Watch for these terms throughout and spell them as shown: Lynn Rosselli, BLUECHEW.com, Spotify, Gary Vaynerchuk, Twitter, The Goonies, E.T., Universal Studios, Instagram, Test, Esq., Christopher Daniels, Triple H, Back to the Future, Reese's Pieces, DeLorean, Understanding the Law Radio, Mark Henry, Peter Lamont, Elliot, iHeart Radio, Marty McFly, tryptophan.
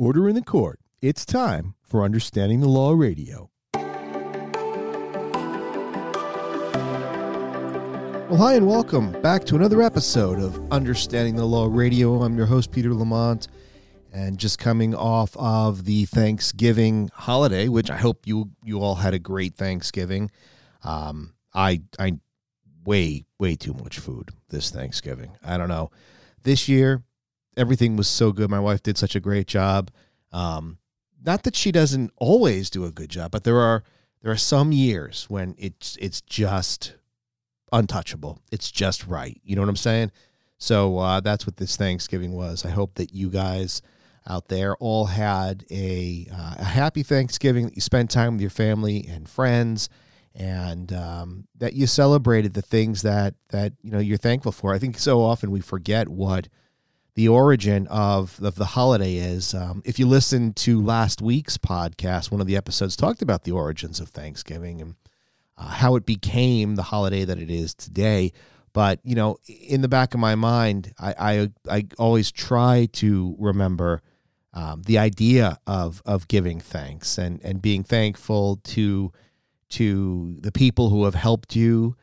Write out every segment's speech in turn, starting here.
order in the court. It's time for Understanding the Law Radio. Well, hi and welcome back to another episode of Understanding the Law Radio. I'm your host, Peter Lamont, and just coming off of the Thanksgiving holiday, which I hope you all had a great Thanksgiving. I way too much food this Thanksgiving. I don't know. This year, everything was so good. My wife did such a great job. Not that she doesn't always do a good job, but there are some years when it's just untouchable. It's just right. You know what I'm saying? So that's what this Thanksgiving was. I hope that you guys out there all had a happy Thanksgiving, that you spent time with your family and friends, and that you celebrated the things that you know you're thankful for. I think so often we forget what the origin of the holiday is. If you listened to last week's podcast, one of the episodes talked about the origins of Thanksgiving and how it became the holiday that it is today. But, you know, in the back of my mind, I always try to remember the idea of giving thanks and being thankful to the people who have helped you,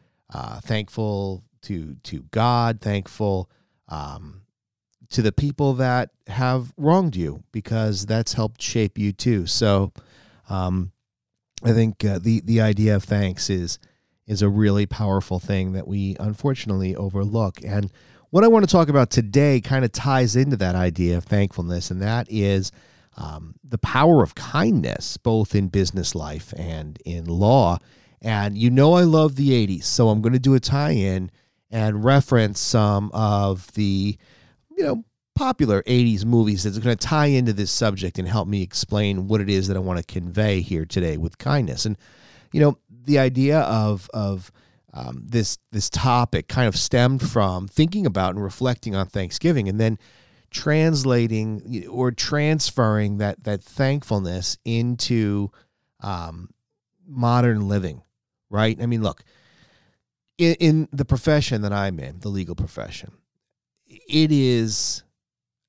thankful to God, thankful to the people that have wronged you, because that's helped shape you too. So I think the idea of thanks is a really powerful thing that we unfortunately overlook. And what I want to talk about today kind of ties into that idea of thankfulness, and that is the power of kindness, both in business life and in law. And you know I love the 80s, so I'm going to do a tie-in and reference some of the, you know, popular 80s movies that's going to tie into this subject and help me explain what it is that I want to convey here today with kindness. And, you know, the idea of this topic kind of stemmed from thinking about and reflecting on Thanksgiving, and then translating or transferring that thankfulness into modern living, right? I mean, look, in the profession that I'm in, the legal profession, it is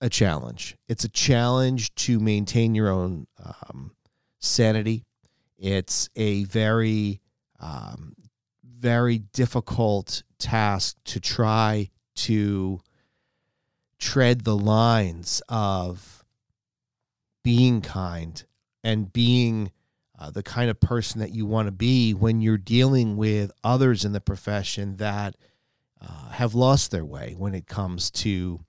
a challenge. It's a challenge to maintain your own sanity. It's a very, very difficult task to try to tread the lines of being kind and being the kind of person that you want to be when you're dealing with others in the profession that have lost their way when it comes to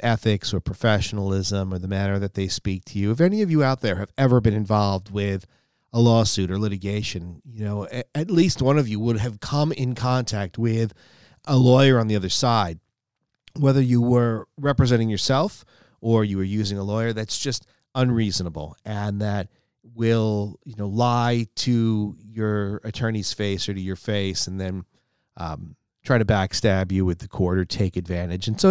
ethics or professionalism or the manner that they speak to you. If any of you out there have ever been involved with a lawsuit or litigation, you know, at least one of you would have come in contact with a lawyer on the other side, whether you were representing yourself or you were using a lawyer that's just unreasonable and that will, you know, lie to your attorney's face or to your face, and then try to backstab you with the court or take advantage. And so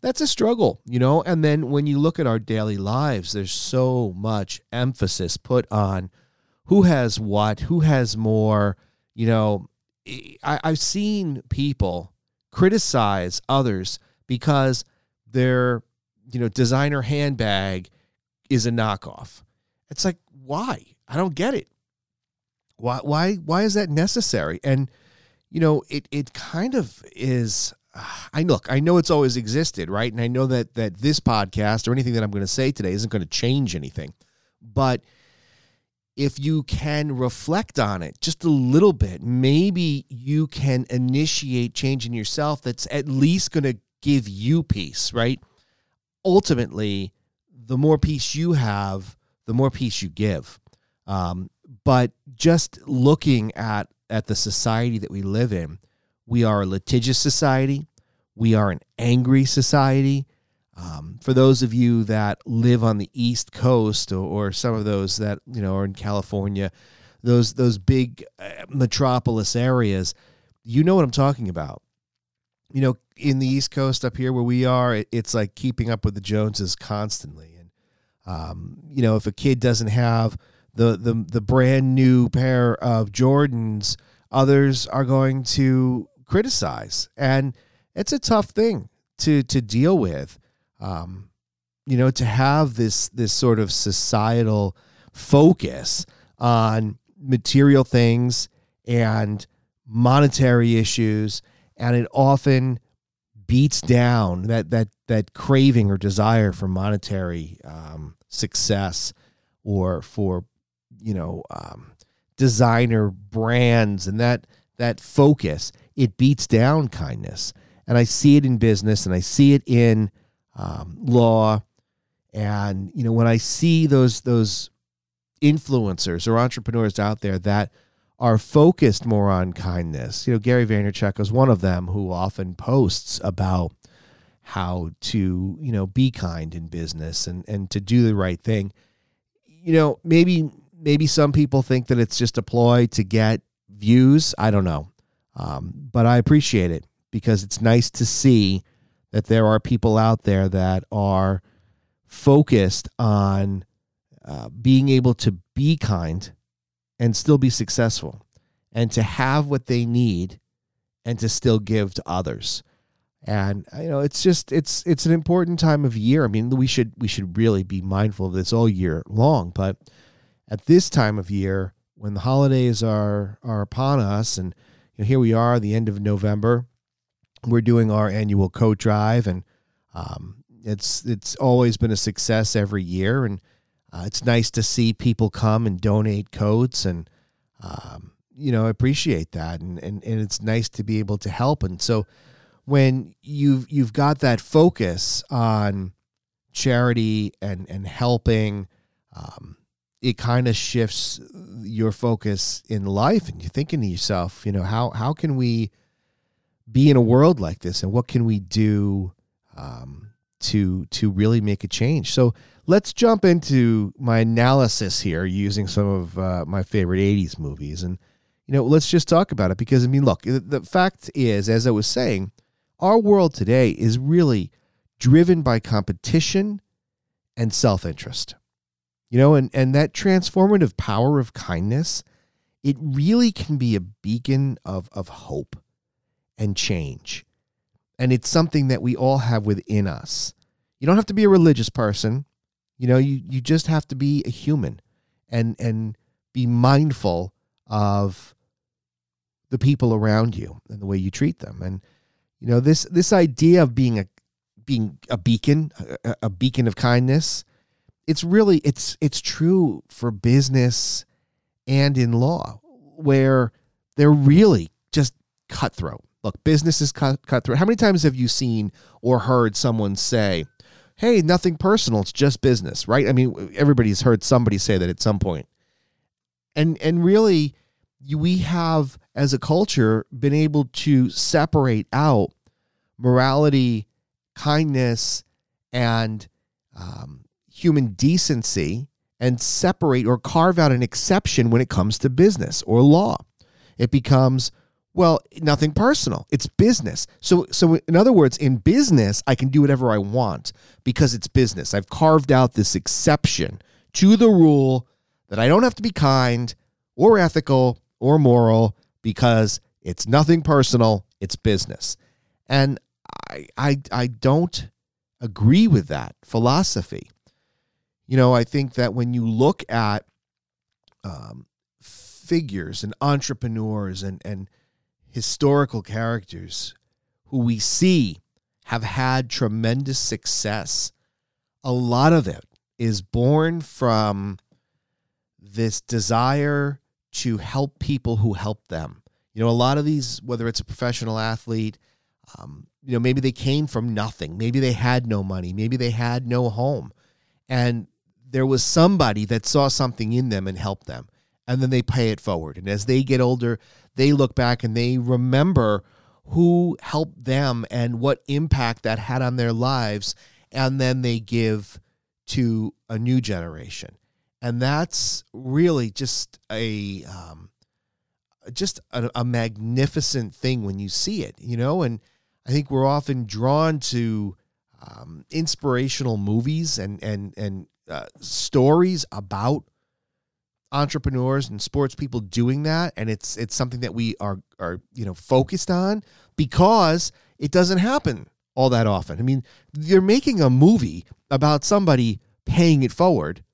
that's a struggle, you know. And then when you look at our daily lives, there's so much emphasis put on who has what, who has more. You know, I've seen people criticize others because their, you know, designer handbag is a knockoff. It's like, why? I don't get it. Why is that necessary? And, you know, it kind of is. I know it's always existed, right? And I know that this podcast or anything that I'm going to say today isn't going to change anything. But if you can reflect on it just a little bit, maybe you can initiate change in yourself that's at least going to give you peace, right? Ultimately, the more peace you have, the more peace you give. But just looking at the society that we live in, we are a litigious society. We are an angry society. For those of you that live on the East Coast, or some of those that, you know, are in California, those big metropolis areas, you know what I'm talking about. You know, in the East Coast up here where we are, it's like keeping up with the Joneses constantly. And, you know, if a kid doesn't have the brand new pair of Jordans, others are going to criticize. And it's a tough thing to deal with. you know, to have this sort of societal focus on material things and monetary issues, and it often beats down that craving or desire for monetary success or for, you know, designer brands, and that focus, it beats down kindness. And I see it in business, and I see it in law. And, you know, when I see those influencers or entrepreneurs out there that are focused more on kindness. You know, Gary Vaynerchuk is one of them who often posts about how to, you know, be kind in business and to do the right thing. You know, maybe some people think that it's just a ploy to get views. I don't know. But I appreciate it because it's nice to see that there are people out there that are focused on being able to be kind and still be successful, and to have what they need, and to still give to others. And, you know, it's just, it's an important time of year. I mean, we should really be mindful of this all year long, but at this time of year, when the holidays are upon us, and, you know, here we are, the end of November, we're doing our annual coat drive, and it's always been a success every year. And it's nice to see people come and donate coats and, you know, appreciate that. And it's nice to be able to help. And so when you've got that focus on charity and helping, it kind of shifts your focus in life. And you're thinking to yourself, you know, how can we be in a world like this? And what can we do to really make a change? So let's jump into my analysis here using some of my favorite 80s movies. And, you know, let's just talk about it because, I mean, look, the fact is, as I was saying, our world today is really driven by competition and self-interest. You know, and that transformative power of kindness, it really can be a beacon of hope and change. And it's something that we all have within us. You don't have to be a religious person. You know, you just have to be a human and be mindful of the people around you and the way you treat them. And, you know, this idea of being a beacon, a beacon of kindness, it's really, it's true for business and in law, where they're really just cutthroat. Look, business is cutthroat. How many times have you seen or heard someone say, hey, nothing personal, it's just business, right? I mean, everybody's heard somebody say that at some point. And really, we have, as a culture, been able to separate out morality, kindness, and human decency, and separate or carve out an exception when it comes to business or law. It becomes, well, nothing personal. It's business. So in other words, in business, I can do whatever I want because it's business. I've carved out this exception to the rule that I don't have to be kind or ethical or moral because it's nothing personal. It's business. And I don't agree with that philosophy. You know, I think that when you look at figures and entrepreneurs and historical characters who we see have had tremendous success, a lot of it is born from this desire to help people who help them. You know, a lot of these, whether it's a professional athlete, you know, maybe they came from nothing. Maybe they had no money. Maybe they had no home. And there was somebody that saw something in them and helped them. And then they pay it forward. And as they get older, they look back and they remember who helped them and what impact that had on their lives. And then they give to a new generation. And that's really just a magnificent thing when you see it, you know? And I think we're often drawn to inspirational movies and stories about entrepreneurs and sports people doing that, and it's something that we are, you know, focused on because it doesn't happen all that often. I mean, you're making a movie about somebody paying it forward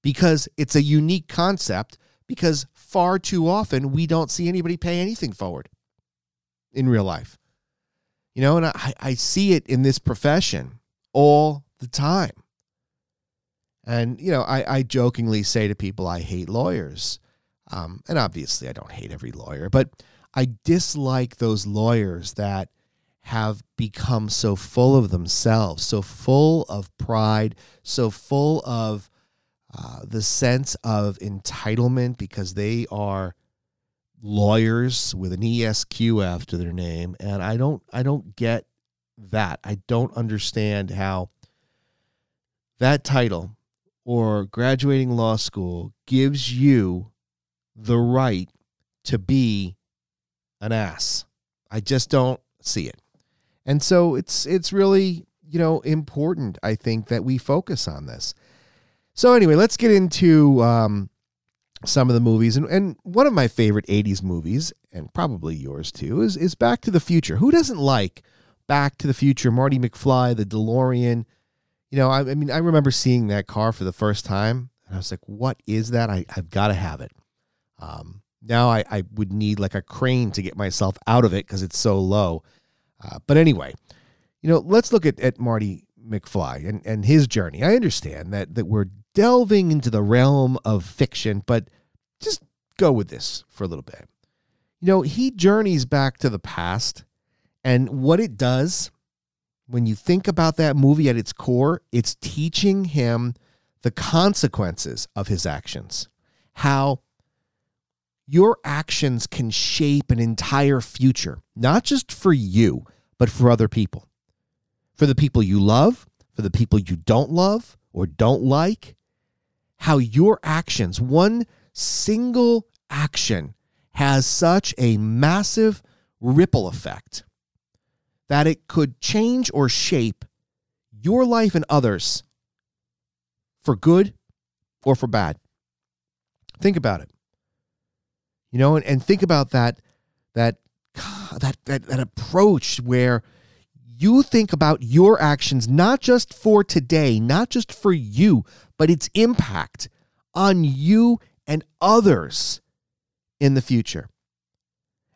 because it's a unique concept, because far too often we don't see anybody pay anything forward in real life. You know, and I see it in this profession all the time. And, you know, I jokingly say to people, I hate lawyers. And obviously I don't hate every lawyer, but I dislike those lawyers that have become so full of themselves, so full of pride, so full of the sense of entitlement because they are lawyers with an ESQ after their name. And I don't get that. I don't understand how that title or graduating law school gives you the right to be an ass. I just don't see it. And so it's really, you know, important, I think, that we focus on this. So anyway, let's get into some of the movies. And one of my favorite 80s movies, and probably yours too, is Back to the Future. Who doesn't like Back to the Future, Marty McFly, the DeLorean? You know, I mean, I remember seeing that car for the first time, and I was like, what is that? I've got to have it. Now I would need like a crane to get myself out of it because it's so low. But anyway, you know, let's look at Marty McFly and his journey. I understand that we're delving into the realm of fiction, but just go with this for a little bit. You know, he journeys back to the past, and what it does when you think about that movie at its core, it's teaching him the consequences of his actions, how your actions can shape an entire future, not just for you, but for other people, for the people you love, for the people you don't love or don't like, how your actions, one single action, has such a massive ripple effect that it could change or shape your life and others for good or for bad. Think about it. You know, and think about that approach where you think about your actions, not just for today, not just for you, but its impact on you and others in the future.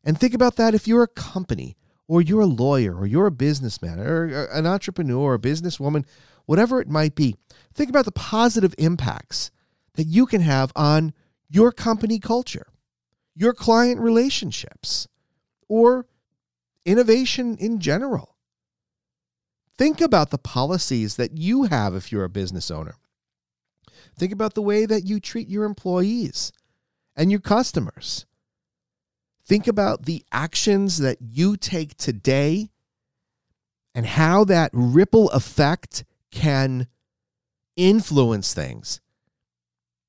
And think about that if you're a company or you're a lawyer or you're a businessman or an entrepreneur or a businesswoman, whatever it might be. Think about the positive impacts that you can have on your company culture, your client relationships, or innovation in general. Think about the policies that you have if you're a business owner. Think about the way that you treat your employees and your customers. Think about the actions that you take today and how that ripple effect can influence things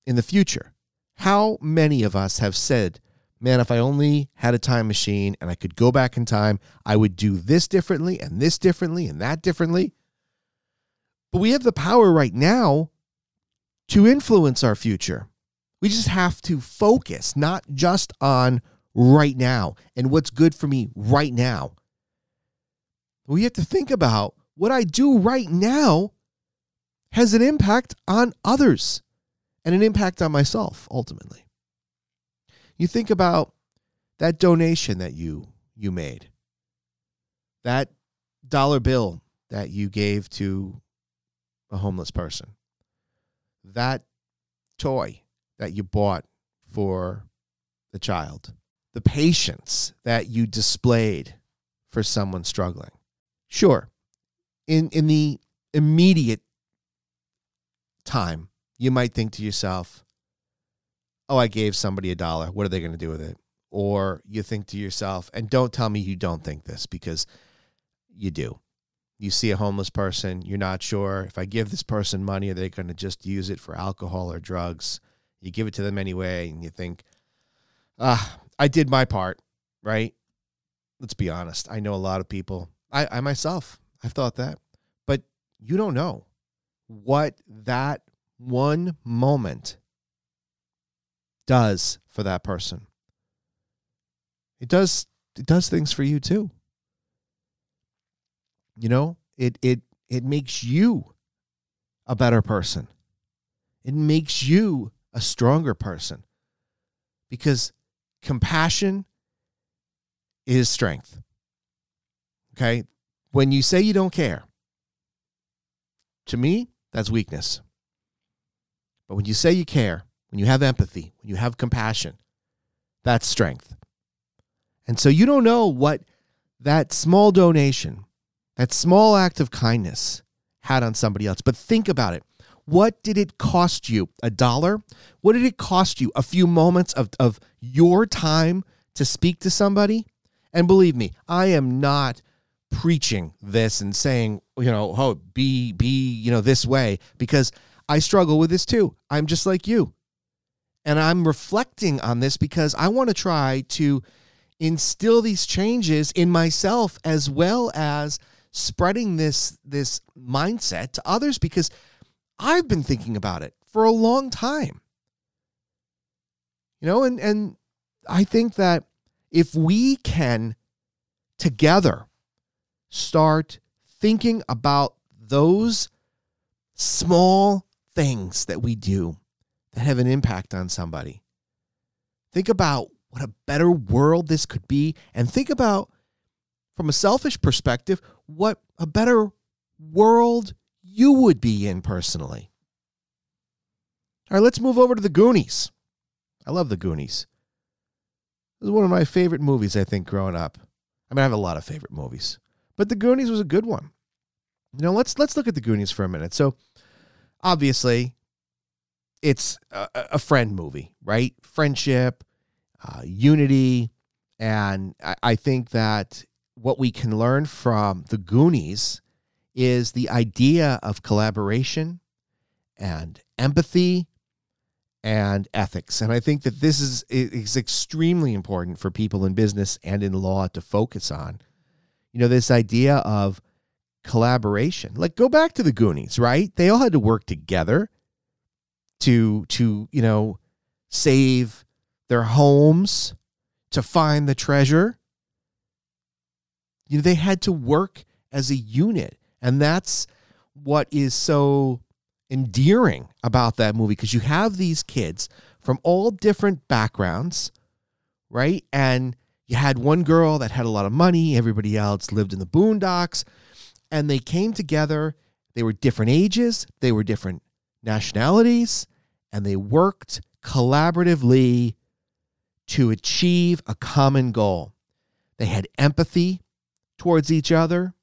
in the future. How many of us have said, man, if I only had a time machine and I could go back in time, I would do this differently and that differently. But we have the power right now to influence our future. We just have to focus not just on right now and what's good for me right now. We have to think about what I do right now has an impact on others and an impact on myself, ultimately. You think about that donation that you made, that dollar bill that you gave to a homeless person, that toy that you bought for the child, the patience that you displayed for someone struggling. Sure, in the immediate time, you might think to yourself, oh, I gave somebody $1. What are they going to do with it? Or you think to yourself, and don't tell me you don't think this, because you do. You see a homeless person. You're not sure. If I give this person money, are they going to just use it for alcohol or drugs? You give it to them anyway, and you think, I did my part, right? Let's be honest. I know a lot of people. I myself, I've thought that. But you don't know what that one moment does for that person. It does things for you too. You know, It makes you a better person. It makes you a stronger person, because compassion is strength. Okay? When you say you don't care, to me, that's weakness. But when you say you care, when you have empathy, when you have compassion, that's strength. And so you don't know what that small donation, that small act of kindness had on somebody else. But think about it. What did it cost you? $1? What did it cost you? A few moments of your time to speak to somebody? And believe me, I am not preaching this and saying, this way, because I struggle with this too. I'm just like you. And I'm reflecting on this because I want to try to instill these changes in myself, as well as spreading this mindset to others, because I've been thinking about it for a long time. And I think that if we can together start thinking about those small things that we do that have an impact on somebody, think about what a better world this could be, and think about, from a selfish perspective, what a better world you would be in personally. All right, let's move over to The Goonies. I love The Goonies. It was one of my favorite movies, I think, growing up. I mean, I have a lot of favorite movies, but The Goonies was a good one. Let's look at The Goonies for a minute. So, obviously, it's a friend movie, right? Friendship, unity, and I think that what we can learn from The Goonies is the idea of collaboration and empathy and ethics. And I think that this is extremely important for people in business and in law to focus on. This idea of collaboration. Like, go back to The Goonies, right? They all had to work together to save their homes, to find the treasure. They had to work as a unit. And that's what is so endearing about that movie, because you have these kids from all different backgrounds, right? And you had one girl that had a lot of money. Everybody else lived in the boondocks. And they came together. They were different ages. They were different nationalities. And they worked collaboratively to achieve a common goal. They had empathy towards each other.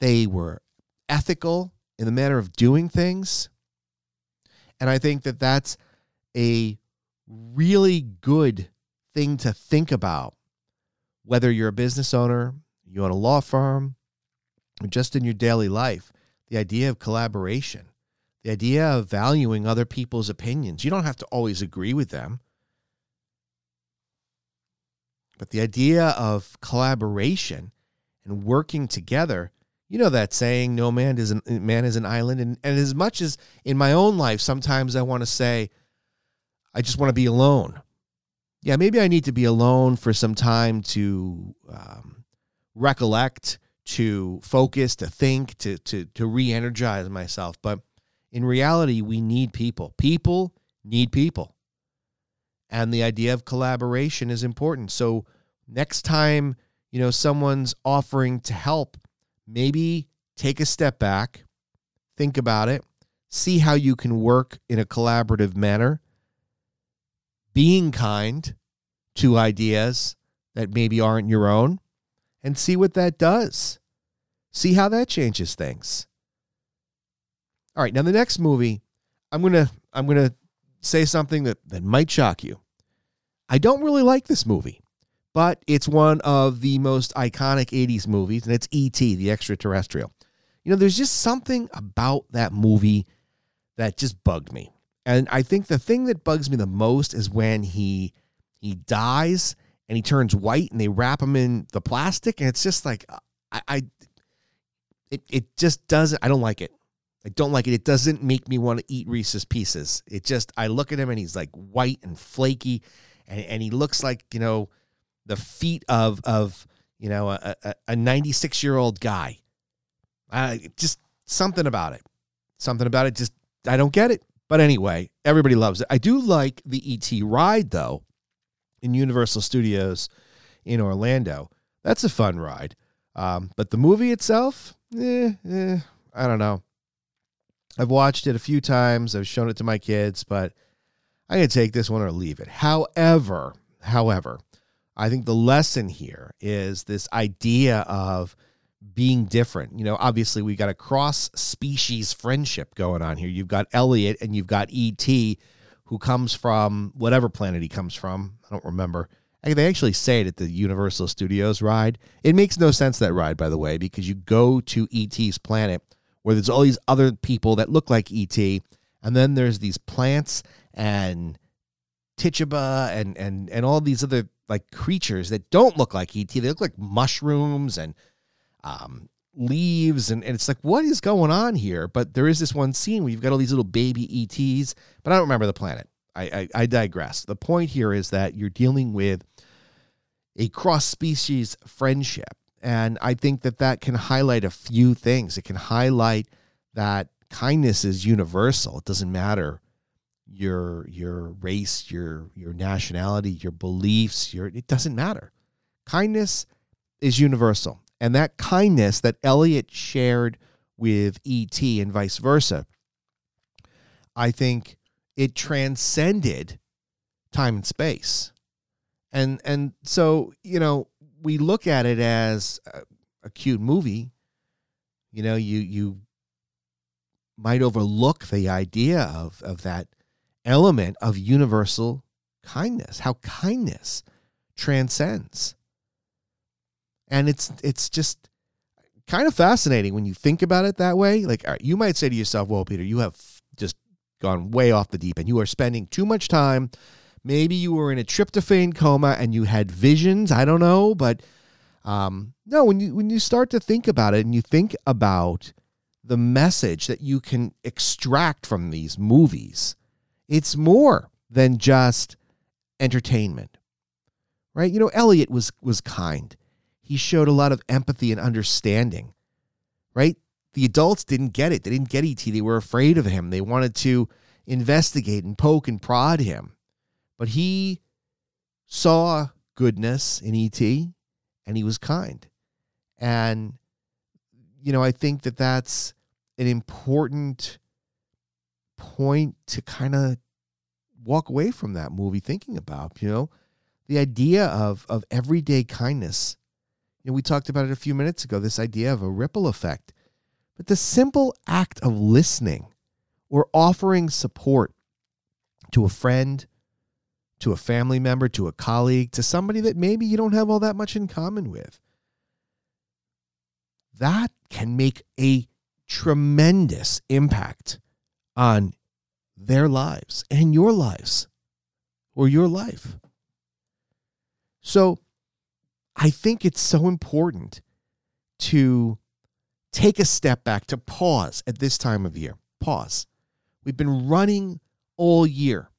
They were ethical in the manner of doing things. And I think that that's a really good thing to think about, whether you're a business owner, you own a law firm, or just in your daily life, the idea of collaboration, the idea of valuing other people's opinions. You don't have to always agree with them, but the idea of collaboration and working together, that saying, no man is an island. And as much as in my own life, sometimes I want to say, I just want to be alone. Yeah, maybe I need to be alone for some time to recollect, to focus, to think, to re-energize myself. But in reality, we need people. People need people. And the idea of collaboration is important. So next time, someone's offering to help, maybe take a step back, think about it, see how you can work in a collaborative manner, being kind to ideas that maybe aren't your own, and see what that does. See how that changes things. All right, now the next movie, I'm going to say something that might shock you. I don't really like this movie, but it's one of the most iconic 80s movies, and it's E.T., the Extraterrestrial. There's just something about that movie that just bugged me. And I think the thing that bugs me the most is when he dies and he turns white and they wrap him in the plastic, and it's just like, it just doesn't, I don't like it. I don't like it. It doesn't make me want to eat Reese's Pieces. It just, I look at him and he's like white and flaky, and he looks like, the feet of a 96-year-old guy. Just something about it. Just, I don't get it. But anyway, everybody loves it. I do like the E.T. ride, though, in Universal Studios in Orlando. That's a fun ride. But the movie itself, I don't know. I've watched it a few times. I've shown it to my kids, but I'm going to take this one or leave it. However, I think the lesson here is this idea of being different. You know, obviously we got a cross-species friendship going on here. You've got Elliot and you've got E.T., who comes from whatever planet he comes from. I don't remember. They actually say it at the Universal Studios ride. It makes no sense, that ride, by the way, because you go to E.T.'s planet where there's all these other people that look like E.T., and then there's these plants and Tituba and all these other like creatures that don't look like E.T. They look like mushrooms and leaves, and it's like, what is going on here? But there is this one scene where you've got all these little baby ETs, but I don't remember the planet. I digress. The point here is that you're dealing with a cross-species friendship, and I think that can highlight a few things. It can highlight that kindness is universal. It doesn't matter your race, your nationality, your beliefs, it doesn't matter. Kindness is universal. And that kindness that Elliot shared with E.T. and vice versa, I think it transcended time and space. And so, you know, we look at it as a cute movie. You know, you might overlook the idea of that element of universal kindness, how kindness transcends. And it's just kind of fascinating when you think about it that way. Like, all right, you might say to yourself, well, Peter, you have just gone way off the deep end. You are spending too much time. Maybe you were in a tryptophan coma and you had visions. I don't know. But no, when you start to think about it and you think about the message that you can extract from these movies, it's more than just entertainment, right? You know, Elliot was kind. He showed a lot of empathy and understanding, right? The adults didn't get it. They didn't get E.T. They were afraid of him. They wanted to investigate and poke and prod him. But he saw goodness in E.T. and he was kind. And, you know, I think that's an important point to kind of walk away from that movie thinking about, you know, the idea of everyday kindness. You know, we talked about it a few minutes ago, this idea of a ripple effect. But the simple act of listening or offering support to a friend, to a family member, to a colleague, to somebody that maybe you don't have all that much in common with, that can make a tremendous impact on their lives and your lives or your life. So, I think it's so important to take a step back, to pause at this time of year. Pause. We've been running all year.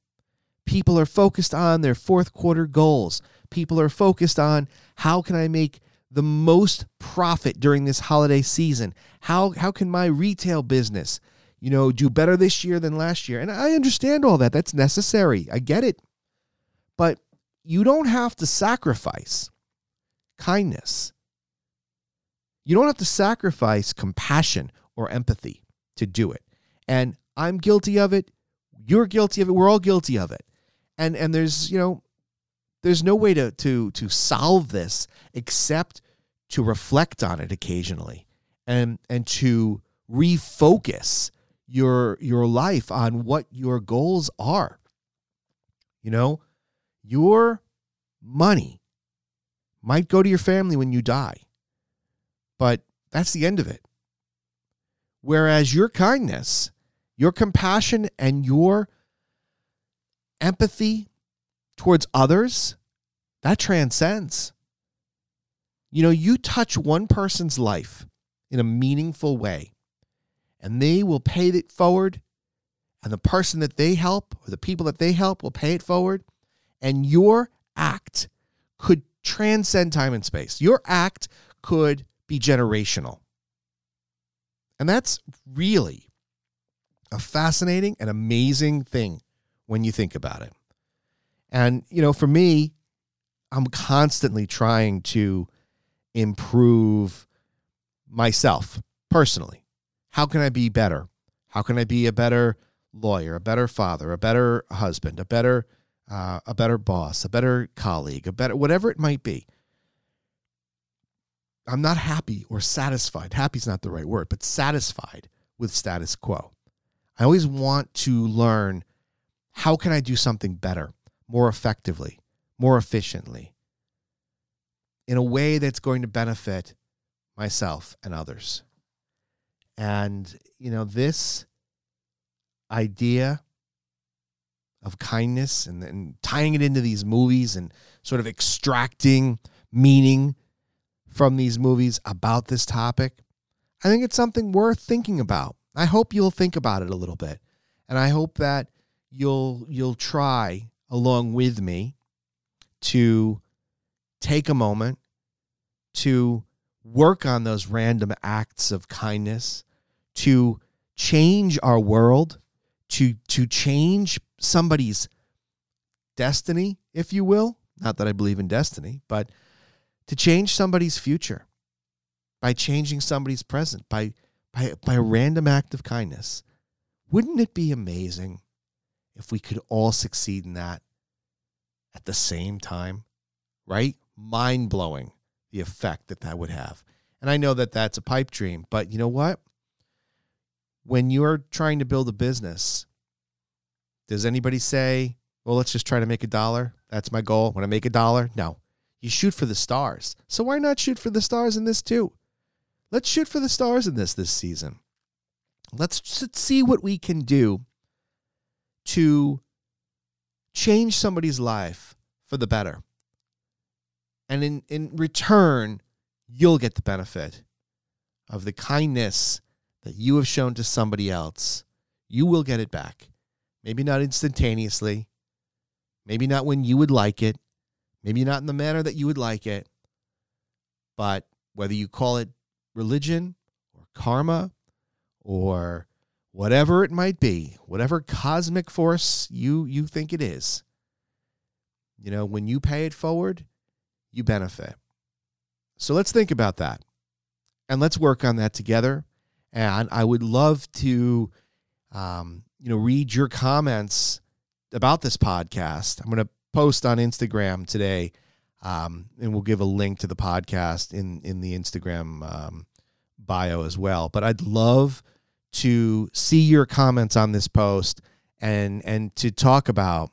People are focused on their fourth quarter goals. People are focused on, how can I make the most profit during this holiday season? How can my retail business, you know, do better this year than last year? And I understand all that. That's necessary. I get it. But you don't have to sacrifice kindness. You don't have to sacrifice compassion or empathy to do it. And I'm guilty of it. You're guilty of it. We're all guilty of it. And there's, you know, there's no way to solve this except to reflect on it occasionally and to refocus your life on what your goals are. You know, your money might go to your family when you die, but that's the end of it. Whereas your kindness, your compassion, and your empathy towards others, that transcends. You know, you touch one person's life in a meaningful way, and they will pay it forward, and the person that they help or the people that they help will pay it forward, and your act could transcend time and space. Your act could be generational. And that's really a fascinating and amazing thing when you think about it. And, you know, for me, I'm constantly trying to improve myself personally. How can I be better? How can I be a better lawyer, a better father, a better husband, a better boss, a better colleague, a better whatever it might be? I'm not happy or satisfied. Happy's not the right word, but satisfied with status quo. I always want to learn, how can I do something better, more effectively, more efficiently, in a way that's going to benefit myself and others? And, you know, this idea of kindness and tying it into these movies and sort of extracting meaning from these movies about this topic, I think it's something worth thinking about. I hope you'll think about it a little bit. And I hope that you'll try along with me to take a moment to work on those random acts of kindness, to change our world, to change somebody's destiny, if you will. Not that I believe in destiny, but to change somebody's future by changing somebody's present, by a random act of kindness. Wouldn't it be amazing if we could all succeed in that at the same time, right? Mind-blowing, the effect that that would have. And I know that that's a pipe dream, but you know what? When you're trying to build a business, does anybody say, well, let's just try to make $1? That's my goal. When I make $1? No. You shoot for the stars. So why not shoot for the stars in this too? Let's shoot for the stars in this season. Let's see what we can do to change somebody's life for the better. And in return, you'll get the benefit of the kindness that you have shown to somebody else. You will get it back. Maybe not instantaneously. Maybe not when you would like it. Maybe not in the manner that you would like it. But whether you call it religion or karma or whatever it might be, whatever cosmic force you think it is, you know, when you pay it forward, you benefit. So let's think about that. And let's work on that together. And I would love to, read your comments about this podcast. I'm going to post on Instagram today, and we'll give a link to the podcast in the Instagram bio as well. But I'd love to see your comments on this post and to talk about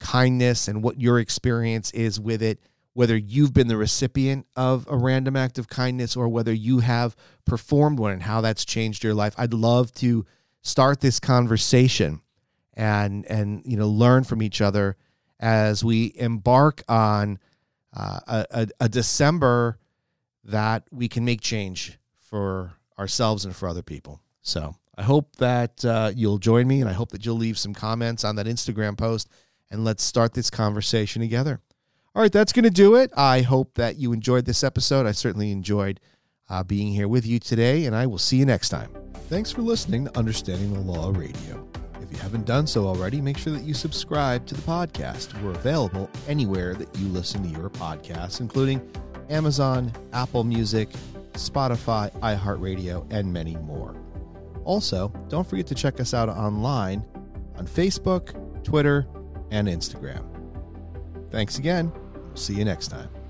kindness and what your experience is with it, whether you've been the recipient of a random act of kindness or whether you have performed one and how that's changed your life. I'd love to start this conversation and you know, learn from each other as we embark on a December that we can make change for ourselves and for other people. So I hope that you'll join me, and I hope that you'll leave some comments on that Instagram post, and let's start this conversation together. All right, that's going to do it. I hope that you enjoyed this episode. I certainly enjoyed being here with you today, and I will see you next time. Thanks for listening to Understanding the Law Radio. If you haven't done so already, make sure that you subscribe to the podcast. We're available anywhere that you listen to your podcasts, including Amazon, Apple Music, Spotify, iHeart Radio, and many more. Also, don't forget to check us out online on Facebook, Twitter, and Instagram. Thanks again. See you next time.